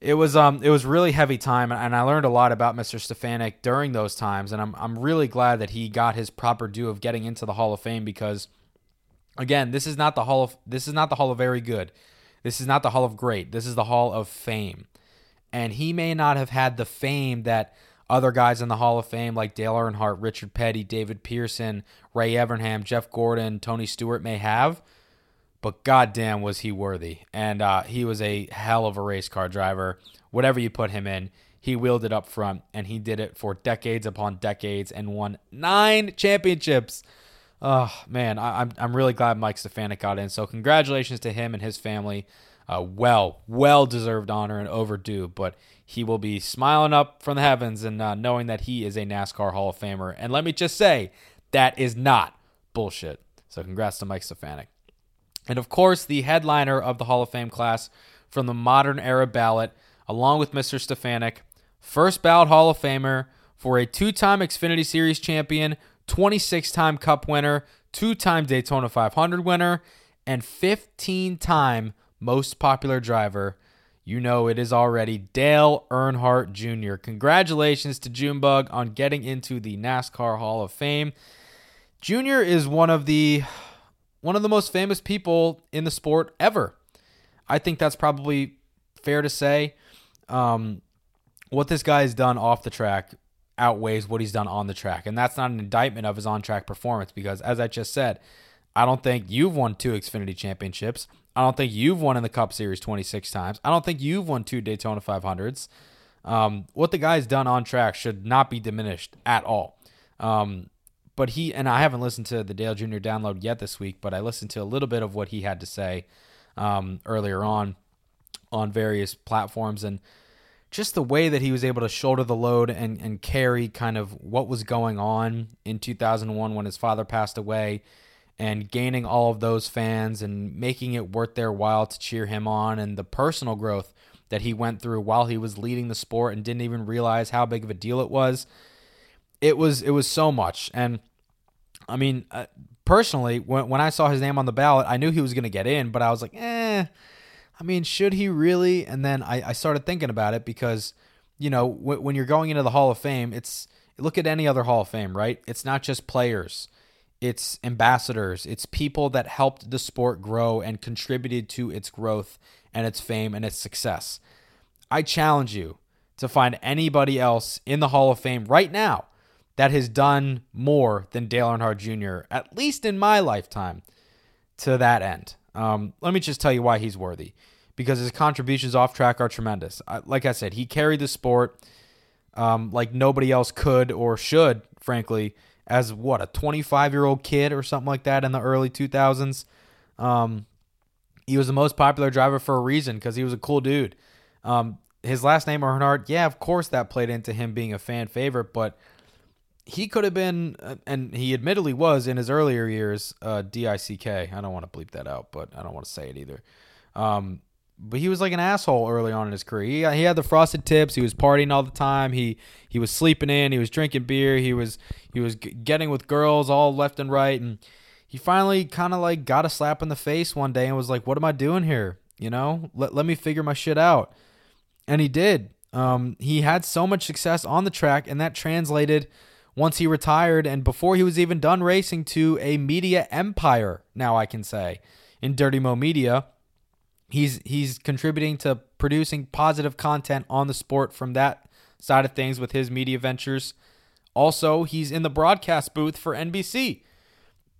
It was really heavy time, and I learned a lot about Mr. Stefanik during those times, and I'm really glad that he got his proper due of getting into the Hall of Fame, because again, this is not the Hall of Very Good. This is not the Hall of Great. This is the Hall of Fame. And he may not have had the fame that other guys in the Hall of Fame like Dale Earnhardt, Richard Petty, David Pearson, Ray Evernham, Jeff Gordon, Tony Stewart may have, but goddamn was he worthy. And he was a hell of a race car driver. Whatever you put him in, he wheeled it up front, and he did it for decades upon decades and won 9 championships. Oh man, I'm really glad Mike Stefanik got in. So congratulations to him and his family. Well-deserved honor and overdue, but he will be smiling up from the heavens and knowing that he is a NASCAR Hall of Famer. And let me just say, that is not bullshit. So congrats to Mike Stefanik. And, of course, the headliner of the Hall of Fame class from the modern era ballot, along with Mr. Stefanik, first ballot Hall of Famer for a 2-time Xfinity Series champion, 26-time Cup winner, 2-time Daytona 500 winner, and 15-time most popular driver. You know it is already Dale Earnhardt Jr. Congratulations to Junebug on getting into the NASCAR Hall of Fame. Jr. is one of the most famous people in the sport ever. I think that's probably fair to say. What this guy has done off the track outweighs what he's done on the track, and that's not an indictment of his on-track performance, because as I just said, I don't think you've won 2 Xfinity championships. I don't think you've won in the Cup Series 26 times. I don't think you've won 2 Daytona 500s. What the guy's done on track should not be diminished at all. But he, and I haven't listened to the Dale Jr. download yet this week, but I listened to a little bit of what he had to say earlier on various platforms, and just the way that he was able to shoulder the load and carry kind of what was going on in 2001 when his father passed away, and gaining all of those fans and making it worth their while to cheer him on, and the personal growth that he went through while he was leading the sport and didn't even realize how big of a deal it was. It was so much. And I mean, personally, when I saw his name on the ballot, I knew he was going to get in, but I was like, I mean, should he really? And then I started thinking about it because, you know, when you're going into the Hall of Fame, look at any other Hall of Fame, right? It's not just players, it's ambassadors, it's people that helped the sport grow and contributed to its growth and its fame and its success. I challenge you to find anybody else in the Hall of Fame right now that has done more than Dale Earnhardt Jr., at least in my lifetime, to that end. Let me just tell you why he's worthy, because his contributions off track are tremendous. Like I said, he carried the sport like nobody else could or should, frankly, as a 25-year-old kid or something like that in the early 2000s. He was the most popular driver for a reason, because he was a cool dude. His last name, Earnhardt, yeah, of course that played into him being a fan favorite, but he could have been, and he admittedly was in his earlier years, D-I-C-K. I don't want to bleep that out, but I don't want to say it either. But he was like an asshole early on in his career. He had the frosted tips. He was partying all the time. He was sleeping in. He was drinking beer. He was getting with girls all left and right. And he finally kind of like got a slap in the face one day and was like, what am I doing here? You know, let me figure my shit out. And he did. He had so much success on the track, and that translated once he retired and before he was even done racing to a media empire. Now I can say in Dirty Mo Media, he's contributing to producing positive content on the sport from that side of things with his media ventures. Also, he's in the broadcast booth for NBC.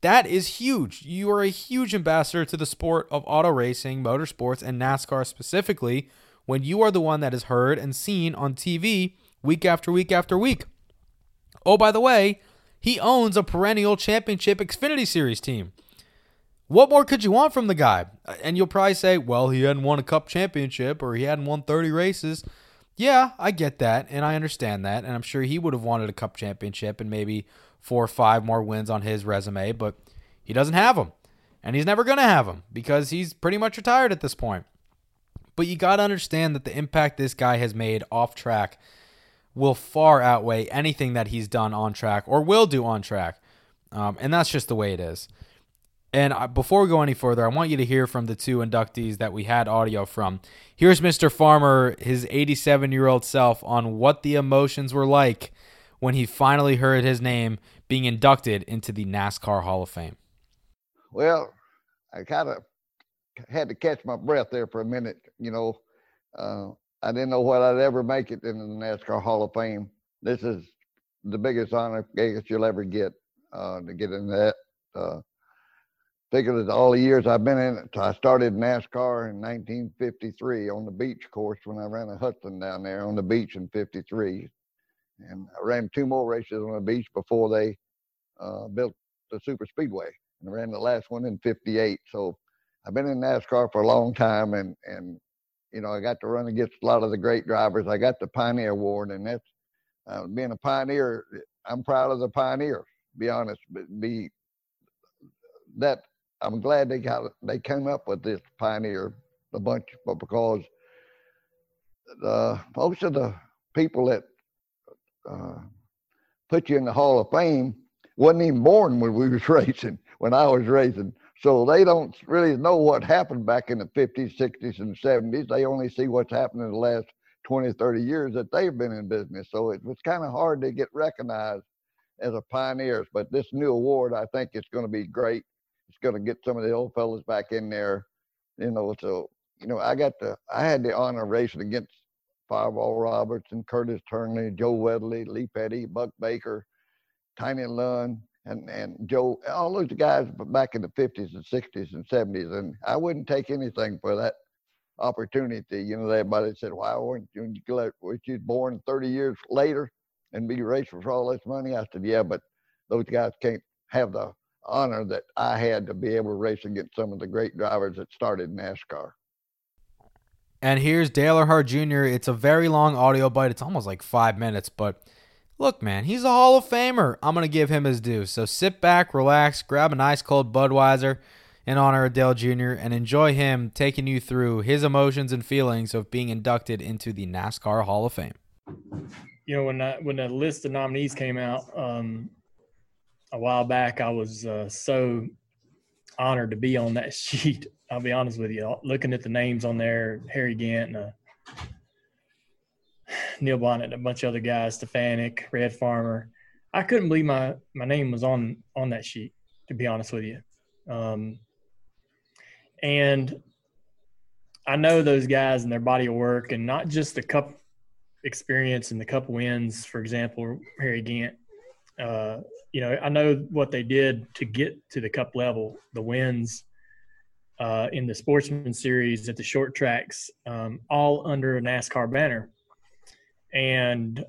That is huge. You are a huge ambassador to the sport of auto racing, motorsports, and NASCAR specifically when you are the one that is heard and seen on TV week after week after week. Oh, by the way, he owns a perennial championship Xfinity Series team. What more could you want from the guy? And you'll probably say, well, he hadn't won a cup championship or he hadn't won 30 races. Yeah, I get that, and I understand that, and I'm sure he would have wanted a cup championship and maybe 4 or 5 more wins on his resume, but he doesn't have them, and he's never going to have them because he's pretty much retired at this point. But you got to understand that the impact this guy has made off track will far outweigh anything that he's done on track or will do on track, and that's just the way it is. And before we go any further, I want you to hear from the 2 inductees that we had audio from. Here's Mr. Farmer, his 87-year-old self, on what the emotions were like when he finally heard his name being inducted into the NASCAR Hall of Fame. Well, I kind of had to catch my breath there for a minute. You know, I didn't know whether I'd ever make it into the NASCAR Hall of Fame. This is the biggest honor you'll ever get to get into that. Particularly all the years I've been in it. I started NASCAR in 1953 on the beach course when I ran a Hudson down there on the beach in 53. And I ran 2 more races on the beach before they built the Super Speedway. And I ran the last one in 58. So I've been in NASCAR for a long time, and you know, I got to run against a lot of the great drivers. I got the Pioneer Award, and that's being a pioneer. I'm proud of the pioneers, to be honest. I'm glad they came up with this pioneer a bunch, but because most of the people that put you in the Hall of Fame wasn't even born when I was racing. So they don't really know what happened back in the 50s, 60s, and 70s. They only see what's happened in the last 20, 30 years that they've been in business. So it was kind of hard to get recognized as a pioneer. But this new award, I think it's going to be great. It's going to get some of the old fellas back in there, you know. So, you know, I had the honor of racing against Fireball Robertson, Curtis Turnley, Joe Weddeley, Lee Petty, Buck Baker, Tiny Lunn, and Joe, all those guys back in the 50s and 60s and 70s. And I wouldn't take anything for that opportunity. You know, everybody said, why weren't you born 30 years later and be racing for all this money? I said, yeah, but those guys can't have the honor that I had to be able to race against some of the great drivers that started NASCAR. And here's Dale Earnhardt Jr. It's a very long audio bite. It's almost like 5 minutes, but look, man, he's a Hall of Famer. I'm going to give him his due. So sit back, relax, grab an ice cold Budweiser in honor of Dale Jr. and enjoy him taking you through his emotions and feelings of being inducted into the NASCAR Hall of Fame. You know, when the list of nominees came out a while back, I was so honored to be on that sheet. I'll be honest with you, looking at the names on there, Harry Gant, and, Neil Bonnet, and a bunch of other guys, Stefanik, Red Farmer. I couldn't believe my name was on that sheet, to be honest with you. And I know those guys and their body of work, and not just the cup experience and the cup wins, for example, Harry Gant. You know, I know what they did to get to the cup level, the wins, in the Sportsman Series at the short tracks, all under a NASCAR banner. And,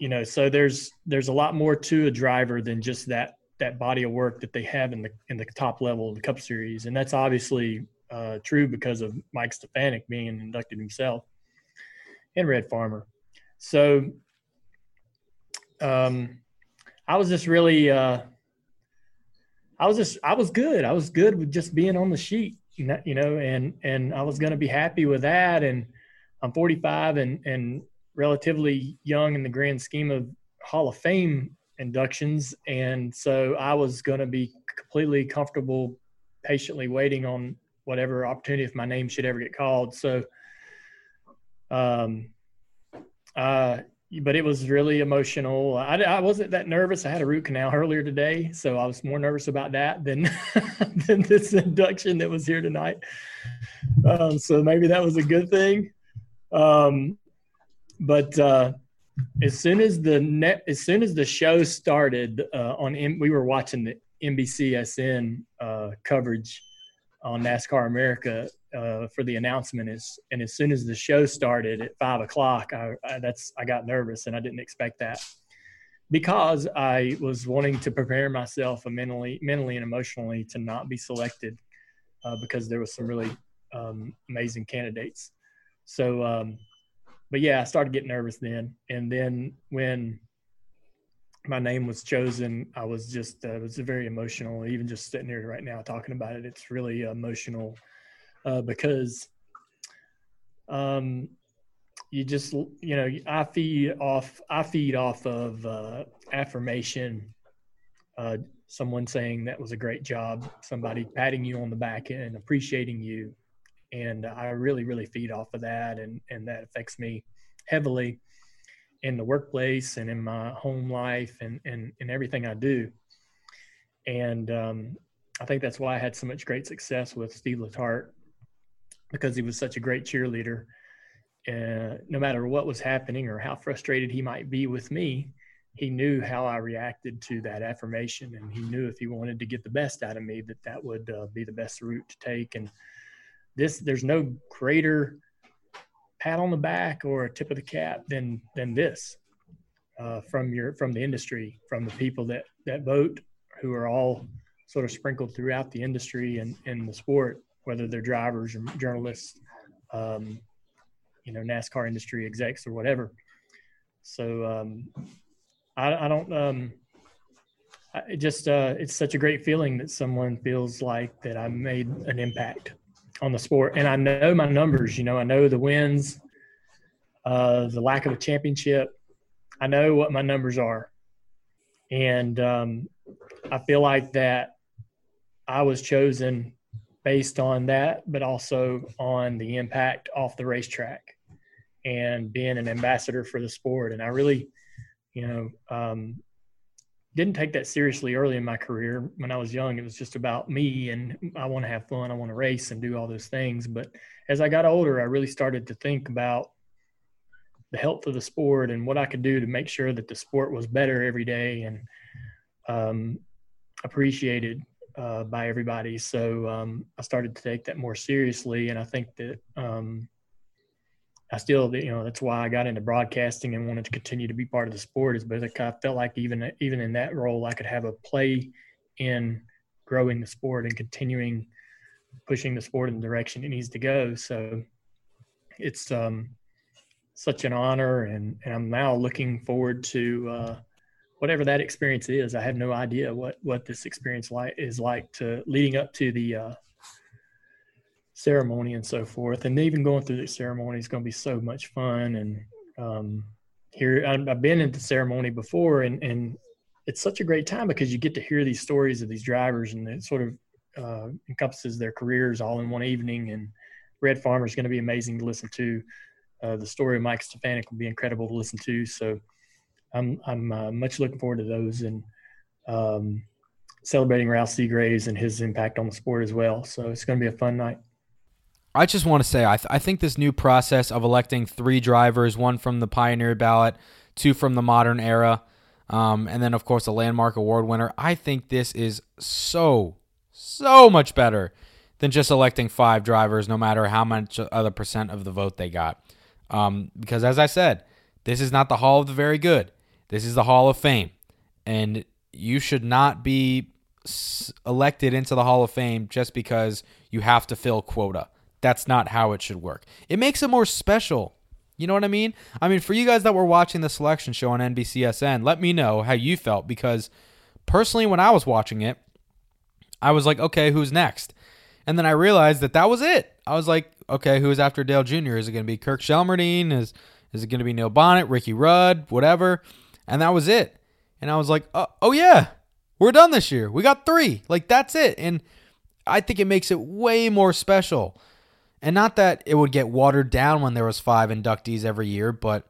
you know, so there's a lot more to a driver than just that body of work that they have in the top level of the Cup Series. And that's obviously true because of Mike Stefanik being inducted himself and Red Farmer. So I was just really I was good. I was good with just being on the sheet, you know, and I was going to be happy with that. And I'm 45 and relatively young in the grand scheme of Hall of Fame inductions. And so I was going to be completely comfortable, patiently waiting on whatever opportunity if my name should ever get called. So, but it was really emotional. I wasn't that nervous. I had a root canal earlier today, so I was more nervous about that than this induction that was here tonight. So maybe that was a good thing. But as soon as the show started we were watching the NBCSN coverage on NASCAR America for the announcement, and as soon as the show started at 5 o'clock, I got nervous, and I didn't expect that because I was wanting to prepare myself mentally and emotionally to not be selected because there was some really amazing candidates. So, but yeah, I started getting nervous then. And then when my name was chosen, I was just, it was very emotional. Even just sitting here right now talking about it, it's really emotional because you just, you know, I feed off of affirmation, someone saying that was a great job, somebody patting you on the back and appreciating you. And I really, really feed off of that, and that affects me heavily in the workplace and in my home life and everything I do. And I think that's why I had so much great success with Steve Letarte, because he was such a great cheerleader. No matter what was happening or how frustrated he might be with me, he knew how I reacted to that affirmation, and he knew if he wanted to get the best out of me, that would be the best route to take. And there's no greater pat on the back or a tip of the cap than this from the industry, from the people that vote, who are all sort of sprinkled throughout the industry and the sport, whether they're drivers or journalists, you know, NASCAR industry execs or whatever. So it's such a great feeling that someone feels like that I made an impact on the sport. And I know my numbers, you know, I know the wins, the lack of a championship. I know what my numbers are. And I feel like that I was chosen based on that, but also on the impact off the racetrack and being an ambassador for the sport. And I really, you know, didn't take that seriously early in my career. When I was young, it was just about me, and I want to have fun, I want to race and do all those things. But as I got older, I really started to think about the health of the sport and what I could do to make sure that the sport was better every day and appreciated by everybody. So I started to take that more seriously, and I think that I still, you know, that's why I got into broadcasting and wanted to continue to be part of the sport, is because I felt like even in that role, I could have a play in growing the sport and continuing pushing the sport in the direction it needs to go. So it's such an honor, and I'm now looking forward to whatever that experience is. I have no idea what this experience is like to leading up to the ceremony and so forth. And even going through the ceremony is going to be so much fun. And here I've been at the ceremony before, and it's such a great time because you get to hear these stories of these drivers, and it sort of encompasses their careers all in one evening. And Red Farmer is going to be amazing to listen to. The story of Mike Stefanik will be incredible to listen to. So I'm much looking forward to those, and celebrating Ralph Seagraves and his impact on the sport as well. So it's going to be a fun night. I just want to say, I think this new process of electing 3 drivers, 1 from the Pioneer ballot, 2 from the modern era, and then, of course, a landmark award winner, I think this is so much better than just electing 5 drivers, no matter how much other percent of the vote they got. Because as I said, this is not the Hall of the Very Good. This is the Hall of Fame. And you should not be elected into the Hall of Fame just because you have to fill quota. That's not how it should work. It makes it more special. You know what I mean? I mean, for you guys that were watching the selection show on NBCSN, let me know how you felt, because personally, when I was watching it, I was like, okay, who's next? And then I realized that was it. I was like, okay, who is after Dale Jr.? Is it going to be Kirk Shelmerdine? Is it going to be Neil Bonnet, Ricky Rudd, whatever? And that was it. And I was like, oh yeah, we're done this year. We got 3. Like, that's it. And I think it makes it way more special. And not that it would get watered down when there was 5 inductees every year, but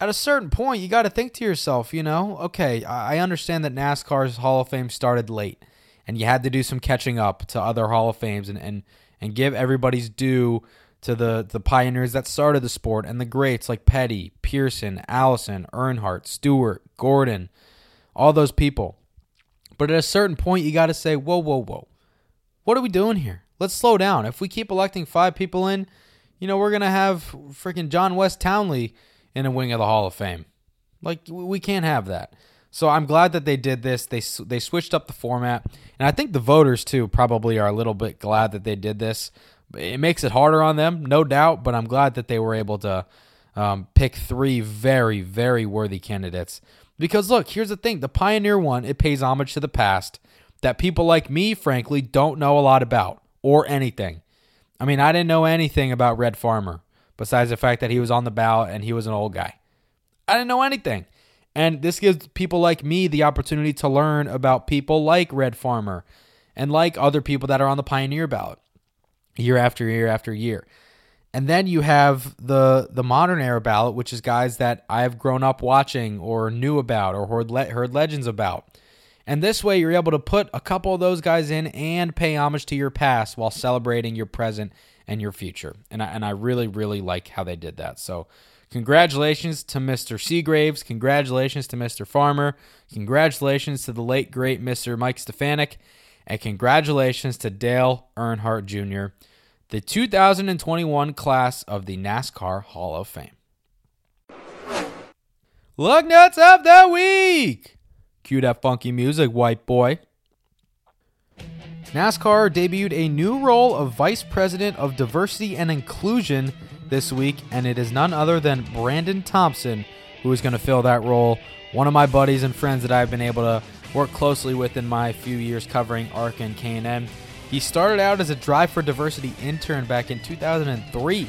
at a certain point, you got to think to yourself, you know, okay, I understand that NASCAR's Hall of Fame started late, and you had to do some catching up to other Hall of Fames and give everybody's due to the pioneers that started the sport and the greats like Petty, Pearson, Allison, Earnhardt, Stewart, Gordon, all those people. But at a certain point, you got to say, whoa. What are we doing here? Let's slow down. If we keep electing 5 people in, you know, we're going to have freaking John Wes Townley in a wing of the Hall of Fame. Like, we can't have that. So I'm glad that they did this. They switched up the format. And I think the voters, too, probably are a little bit glad that they did this. It makes it harder on them, no doubt, but I'm glad that they were able to pick 3 very, very worthy candidates. Because, look, here's the thing. The Pioneer one, it pays homage to the past that people like me, frankly, don't know a lot about or anything. I mean, I didn't know anything about Red Farmer besides the fact that he was on the ballot and he was an old guy. I didn't know anything. And this gives people like me the opportunity to learn about people like Red Farmer and like other people that are on the Pioneer ballot year after year after year. And then you have the modern era ballot, which is guys that I've grown up watching or knew about or heard legends about. And this way you're able to put a couple of those guys in and pay homage to your past while celebrating your present and your future. And I really, really like how they did that. So congratulations to Mr. Seagraves. Congratulations to Mr. Farmer. Congratulations to the late, great Mr. Mike Stefanik. And congratulations to Dale Earnhardt Jr., the 2021 class of the NASCAR Hall of Fame. Lug Nuts of the Week! Cue that funky music, white boy. NASCAR debuted a new role of Vice President of Diversity and Inclusion this week, and it is none other than Brandon Thompson who is going to fill that role. One of my buddies and friends that I've been able to work closely with in my few years covering ARCA and K&M. He started out as a Drive for Diversity intern back in 2003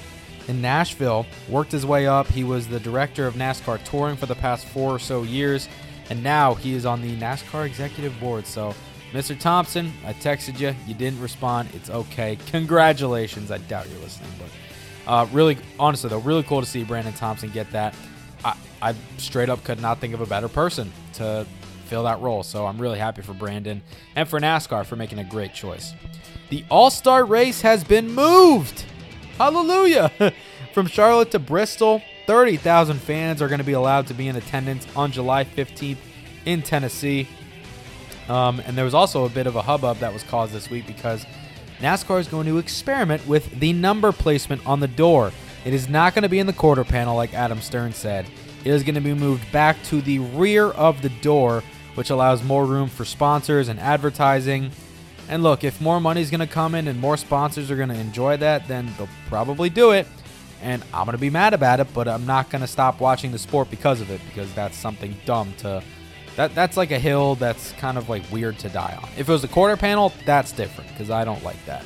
in Nashville, worked his way up. He was the director of NASCAR touring for the past 4 or so years, and now he is on the NASCAR executive board. So Mr. Thompson, I texted you. You didn't respond. It's okay. Congratulations. I doubt you're listening, but really, honestly, though, really cool to see Brandon Thompson get that. I straight up could not think of a better person to fill that role, so I'm really happy for Brandon and for NASCAR for making a great choice. The All-Star race has been moved. Hallelujah. From Charlotte to Bristol, 30,000 fans are going to be allowed to be in attendance on July 15th in Tennessee. And there was also a bit of a hubbub that was caused this week because NASCAR is going to experiment with the number placement on the door. It is not going to be in the quarter panel like Adam Stern said. It is going to be moved back to the rear of the door, which allows more room for sponsors and advertising. And look, if more money's going to come in and more sponsors are going to enjoy that, then they'll probably do it. And I'm going to be mad about it, but I'm not going to stop watching the sport because of it, because that's something dumb to... That's like a hill that's kind of like weird to die on. If it was a quarter panel, that's different, because I don't like that.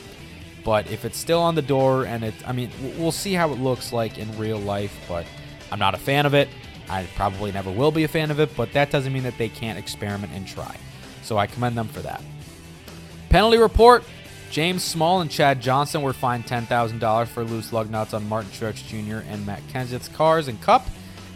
But if it's still on the door, and it, I mean, we'll see how it looks like in real life, but I'm not a fan of it. I probably never will be a fan of it, but that doesn't mean that they can't experiment and try. So I commend them for that. Penalty report. James Small and Chad Johnson were fined $10,000 for loose lug nuts on Martin Truex Jr. and Matt Kenseth's cars and cup.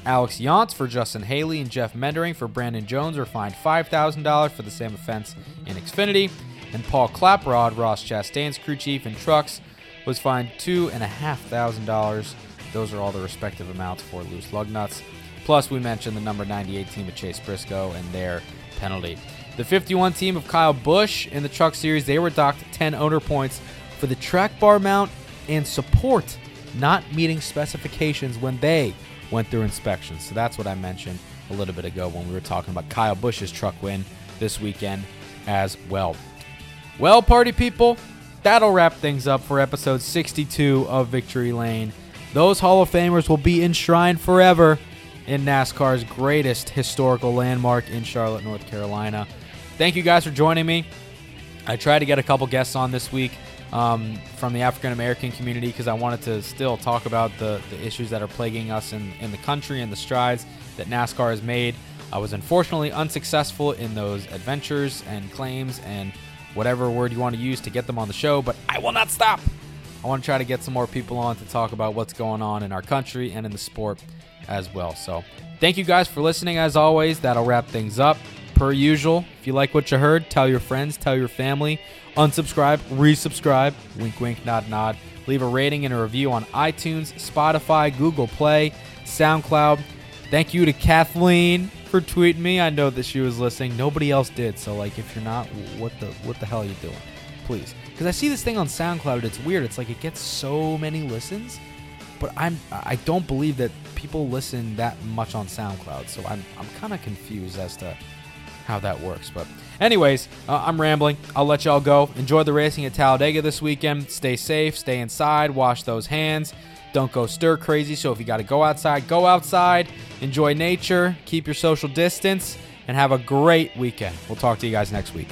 Alex Yontz for Justin Haley and Jeff Mendering for Brandon Jones were fined $5,000 for the same offense in Xfinity. And Paul Claprod, Ross Chastain's crew chief in trucks, was fined $2,500. Those are all the respective amounts for loose lug nuts. Plus, we mentioned the number 98 team of Chase Briscoe and their penalty. The 51 team of Kyle Busch in the Truck Series, they were docked 10 owner points for the track bar mount and support not meeting specifications when they went through inspections. So that's what I mentioned a little bit ago when we were talking about Kyle Busch's truck win this weekend as well. Well, party people, that'll wrap things up for episode 62 of Victory Lane. Those Hall of Famers will be enshrined forever in NASCAR's greatest historical landmark in Charlotte, North Carolina. Thank you guys for joining me. I tried to get a couple guests on this week from the African-American community because I wanted to still talk about the issues that are plaguing us in the country and the strides that NASCAR has made. I was unfortunately unsuccessful in those adventures and claims and whatever word you want to use to get them on the show, but I will not stop. I want to try to get some more people on to talk about what's going on in our country and in the sport as well. So thank you guys for listening. As always, that'll wrap things up. Per usual, if you like what you heard, tell your friends, tell your family, unsubscribe, resubscribe, wink, wink, nod, nod. Leave a rating and a review on iTunes, Spotify, Google Play, SoundCloud. Thank you to Kathleen for tweeting me. I know that she was listening. Nobody else did. So, like, if you're not, what the hell are you doing? Please. Because I see this thing on SoundCloud. It's weird. It's like it gets so many listens, but I don't believe that people listen that much on SoundCloud. So I'm kind of confused as to how that works. But anyways, I'm rambling. I'll let y'all go. Enjoy the racing at Talladega this weekend. Stay safe, stay inside, wash those hands. Don't go stir crazy. So if you got to go outside, go outside. Enjoy nature, keep your social distance, and have a great weekend. We'll talk to you guys next week.